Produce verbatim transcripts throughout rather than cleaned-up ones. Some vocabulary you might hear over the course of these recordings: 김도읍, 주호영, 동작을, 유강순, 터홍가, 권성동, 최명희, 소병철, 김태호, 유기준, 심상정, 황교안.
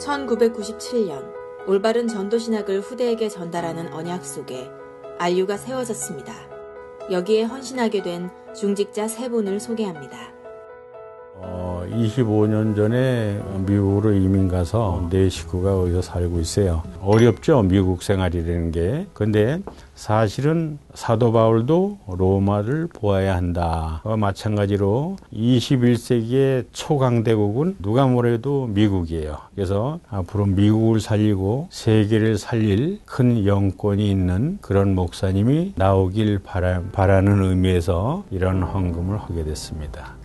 천구백구십칠 년 올바른 전도신학을 후대에게 전달하는 언약 속에 알유가 세워졌습니다. 여기에 헌신하게 된 중직자 세 분을 소개합니다. 어, 이십오 년 전에 미국으로 이민 가서 내 식구가 거기서 살고 있어요. 어렵죠, 미국 생활이라는 게. 근데 사실은 사도 바울도 로마를 보아야 한다. 마찬가지로 이십일 세기의 초강대국은 누가 뭐래도 미국이에요. 그래서 앞으로 미국을 살리고 세계를 살릴 큰 영권이 있는 그런 목사님이 나오길 바라, 바라는 의미에서 이런 헌금을 하게 됐습니다.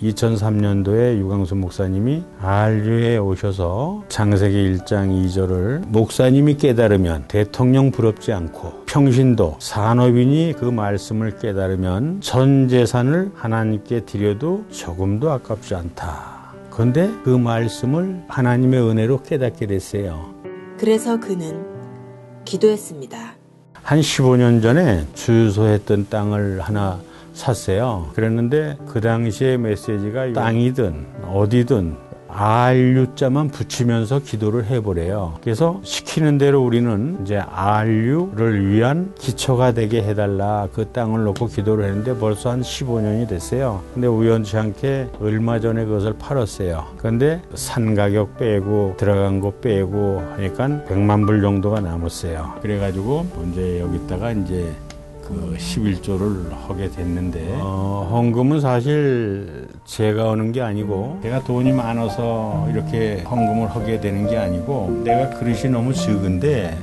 이천삼 년도에 유강순 목사님이 알유에 오셔서 창세기 일 장 이 절을 목사님이 깨달으면 대통령 부럽지 않고 평신도 산업인이 그 말씀을 깨달으면 전 재산을 하나님께 드려도 조금도 아깝지 않다. 그런데 그 말씀을 하나님의 은혜로 깨닫게 됐어요. 그래서 그는 기도했습니다. 한 십오 년 전에 주소했던 땅을 하나 샀어요. 그랬는데 그 당시에 메시지가 땅이든 어디든 알유자만 붙이면서 기도를 해보래요. 그래서 시키는 대로 우리는 이제 알유를 위한 기초가 되게 해달라, 그 땅을 놓고 기도를 했는데 벌써 한 십오 년이 됐어요. 근데 우연치 않게 얼마 전에 그것을 팔았어요. 그런데 산 가격 빼고 들어간 거 빼고 하니까 백만 불 정도가 남았어요. 그래가지고 이제 여기다가 이제 그 십일 조를 하게 됐는데, 어, 헌금은 사실 제가 하는 게 아니고, 제가 돈이 많아서 이렇게 헌금을 하게 되는 게 아니고, 내가 그릇이 너무 적은데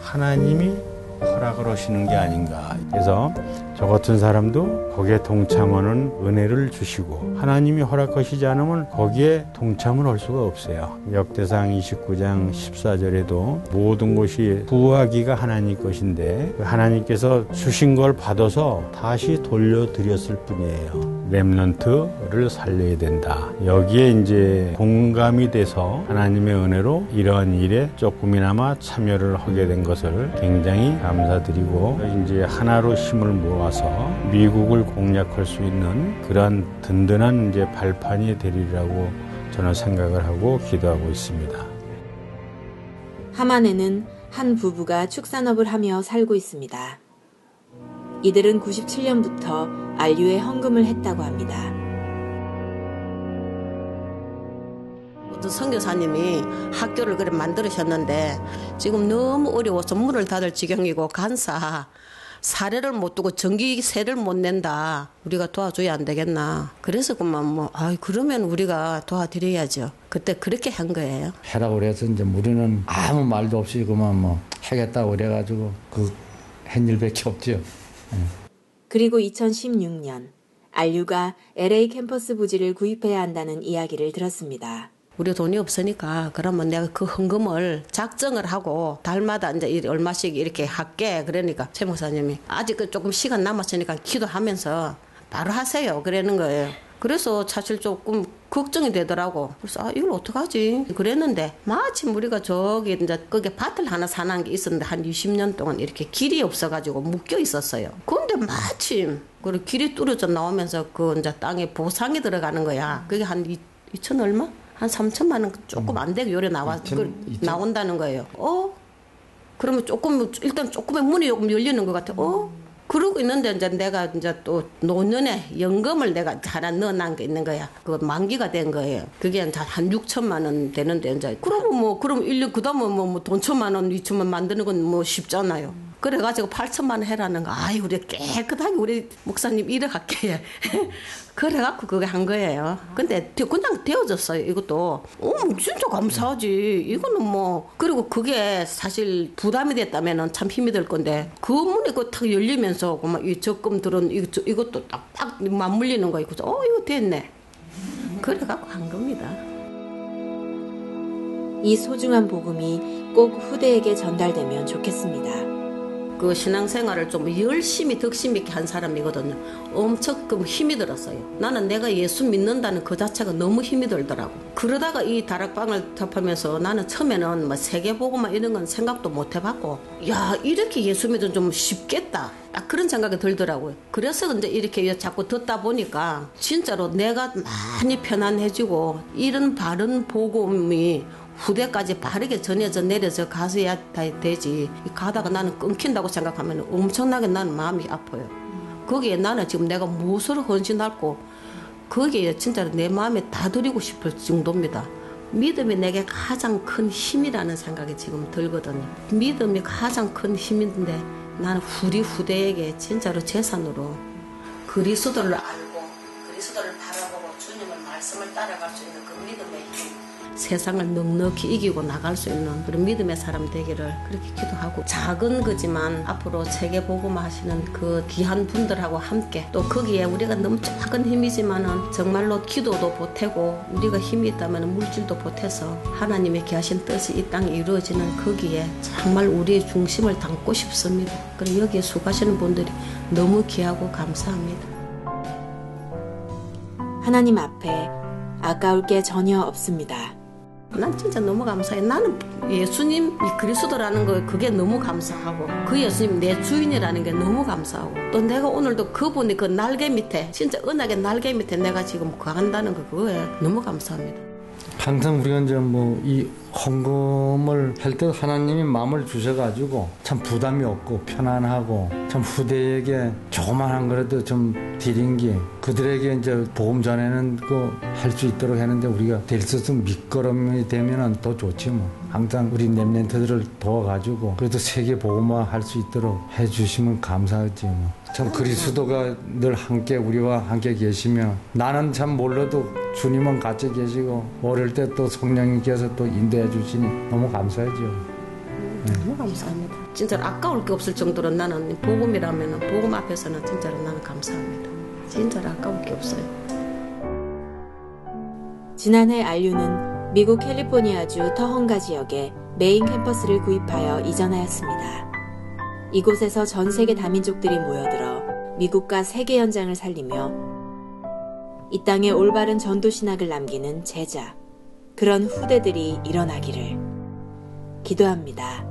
하나님이 허락을 하시는 게 아닌가. 그래서 저 같은 사람도 거기에 동참하는 은혜를 주시고, 하나님이 허락하시지 않으면 거기에 동참을 할 수가 없어요. 역대상 이십구 장 십사 절에도 모든 것이 구하기가 하나님 것인데 하나님께서 주신 걸 받아서 다시 돌려드렸을 뿐이에요. 렘넌트를 살려야 된다. 여기에 이제 공감이 돼서 하나님의 은혜로 이러한 일에 조금이나마 참여를 하게 된 것을 굉장히 감사드리고, 이제 하나로 힘을 모아서 미국을 공략할 수 있는 그러한 든든한 이제 발판이 되리라고 저는 생각을 하고 기도하고 있습니다. 하만에는 한 부부가 축산업을 하며 살고 있습니다. 이들은 구십칠 년부터 알유에 헌금을 했다고 합니다. 또 선교사님이 학교를 그래 만들으셨는데 지금 너무 어려워서 문을 닫을 지경이고 간사 사례를 못 두고 전기세를 못 낸다. 우리가 도와줘야 안 되겠나. 그래서 그만 뭐 아 그러면 우리가 도와드려야죠. 그때 그렇게 한 거예요. 해라 그래서 이제 우리는 아무 말도 없이 그만 뭐 하겠다 그래가지고 그 한 일밖에 없죠. 그리고 이천십육 년 알유가 엘에이 캠퍼스 부지를 구입해야 한다는 이야기를 들었습니다. 우리 돈이 없으니까 그러면 내가 그 헌금을 작정을 하고 달마다 이제 얼마씩 이렇게 할게. 그러니까 최 목사님이 아직 조금 시간 남았으니까 기도하면서 바로 하세요. 그러는 거예요. 그래서 사실 조금 걱정이 되더라고. 그래서 아 이걸 어떡하지 그랬는데 마침 우리가 저기 이제 거기에 밭을 하나 사놓은 게 있었는데 한 이십 년 동안 이렇게 길이 없어가지고 묶여 있었어요. 근데 마침 그 길이 뚫어져 나오면서 그 이제 땅에 보상이 들어가는 거야. 그게 한 이천 얼마? 한 삼천만 원 조금 안 되게 요래 나와 나온다는 거예요. 어? 그러면 조금 일단 조금의 문이 조금 열리는 것 같아. 어? 그러고 있는데 이제 내가 이제 또 노년에 연금을 내가 하나 넣어놓은 게 있는 거야. 그거 만기가 된 거예요. 그게 이제 한 육천만 원 되는데 이제 그러면 뭐 그럼 일 년 그다음은 뭐 돈 천만 원, 이천만 만드는 건 뭐 쉽잖아요. 그래가지고 팔천만 원 해라는 거. 아이 우리 깨끗하게 우리 목사님 일을 할게. 그래갖고 그거 한 거예요. 근데 그냥 되어졌어요. 이것도. 어 진짜 감사하지. 이거는 뭐 그리고 그게 사실 부담이 됐다면은 참 힘이 들 건데 그 문이 그 탁 열리면서 막 이 적금 들은 이것도 딱 딱 맞물리는 거예요. 그래서 어 이거 됐네. 그래갖고 한 겁니다. 이 소중한 복음이 꼭 후대에게 전달되면 좋겠습니다. 그 신앙생활을 좀 열심히 덕심 있게 한 사람이거든요. 엄청 그 힘이 들었어요. 나는 내가 예수 믿는다는 그 자체가 너무 힘이 들더라고. 그러다가 이 다락방을 접하면서 나는 처음에는 막 세계보고만 이런 건 생각도 못 해봤고, 야, 이렇게 예수 믿으면 좀 쉽겠다, 딱 그런 생각이 들더라고요. 그래서 이제 이렇게 자꾸 듣다 보니까 진짜로 내가 많이 편안해지고, 이런 바른 복음이 후대까지 바르게 전해져 내려서 가서야 되지, 가다가 나는 끊긴다고 생각하면 엄청나게 나는 마음이 아파요. 거기에 나는 지금 내가 무엇으로 헌신하고, 거기에 진짜 내 마음에 다 드리고 싶을 정도입니다. 믿음이 내게 가장 큰 힘이라는 생각이 지금 들거든요. 믿음이 가장 큰 힘인데, 나는 우리 후대에게 진짜로 재산으로 그리스도를 알고 그리스도를 바라보고 주님의 말씀을 따라갈 수 있는 그 믿음의 힘, 세상을 넉넉히 이기고 나갈 수 있는 그런 믿음의 사람 되기를 그렇게 기도하고, 작은 거지만 앞으로 세계복음화 하시는 그 귀한 분들하고 함께, 또 거기에 우리가 너무 작은 힘이지만은 정말로 기도도 보태고, 우리가 힘이 있다면 물질도 보태서 하나님의 귀하신 뜻이 이 땅에 이루어지는 거기에 정말 우리의 중심을 담고 싶습니다. 그리고 여기에 수고하시는 분들이 너무 귀하고 감사합니다. 하나님 앞에 아까울 게 전혀 없습니다. 난 진짜 너무 감사해. 나는 예수님 그리스도라는 거, 그게 너무 감사하고, 그 예수님 내 주인이라는 게 너무 감사하고, 또 내가 오늘도 그분이 그 날개 밑에, 진짜 은하의 날개 밑에 내가 지금 간다는 거, 그거에 너무 감사합니다. 항상 우리가 이제 뭐 이 헌금을 할 때 하나님이 마음을 주셔가지고 참 부담이 없고 편안하고, 참 후대에게 조그만한 거라도 좀 드린 게 그들에게 이제 복음 전에는 그 할 수 있도록 했는데, 우리가 될 수 있으면 밑거름이 되면은 더 좋지 뭐. 항상 우리 렘넌트들을 도와가지고 그래도 세계 복음화 할 수 있도록 해주시면 감사하지 뭐. 참 그리스도가 늘 함께 우리와 함께 계시며, 나는 참 몰라도 주님은 같이 계시고, 어릴 때 또 성령님께서 또 인도해 주시니 너무 감사하죠. 음, 네. 너무 감사합니다. 진짜 아까울 게 없을 정도로 나는 복음이라면, 복음 앞에서는 진짜로 나는 감사합니다. 진짜 아까울 게 없어요. 지난해 알유는 미국 캘리포니아주 터홍가 지역에 메인 캠퍼스를 구입하여 이전하였습니다. 이곳에서 전 세계 다민족들이 모여들어 미국과 세계 연장을 살리며 이 땅에 올바른 전도 신학을 남기는 제자, 그런 후대들이 일어나기를 기도합니다.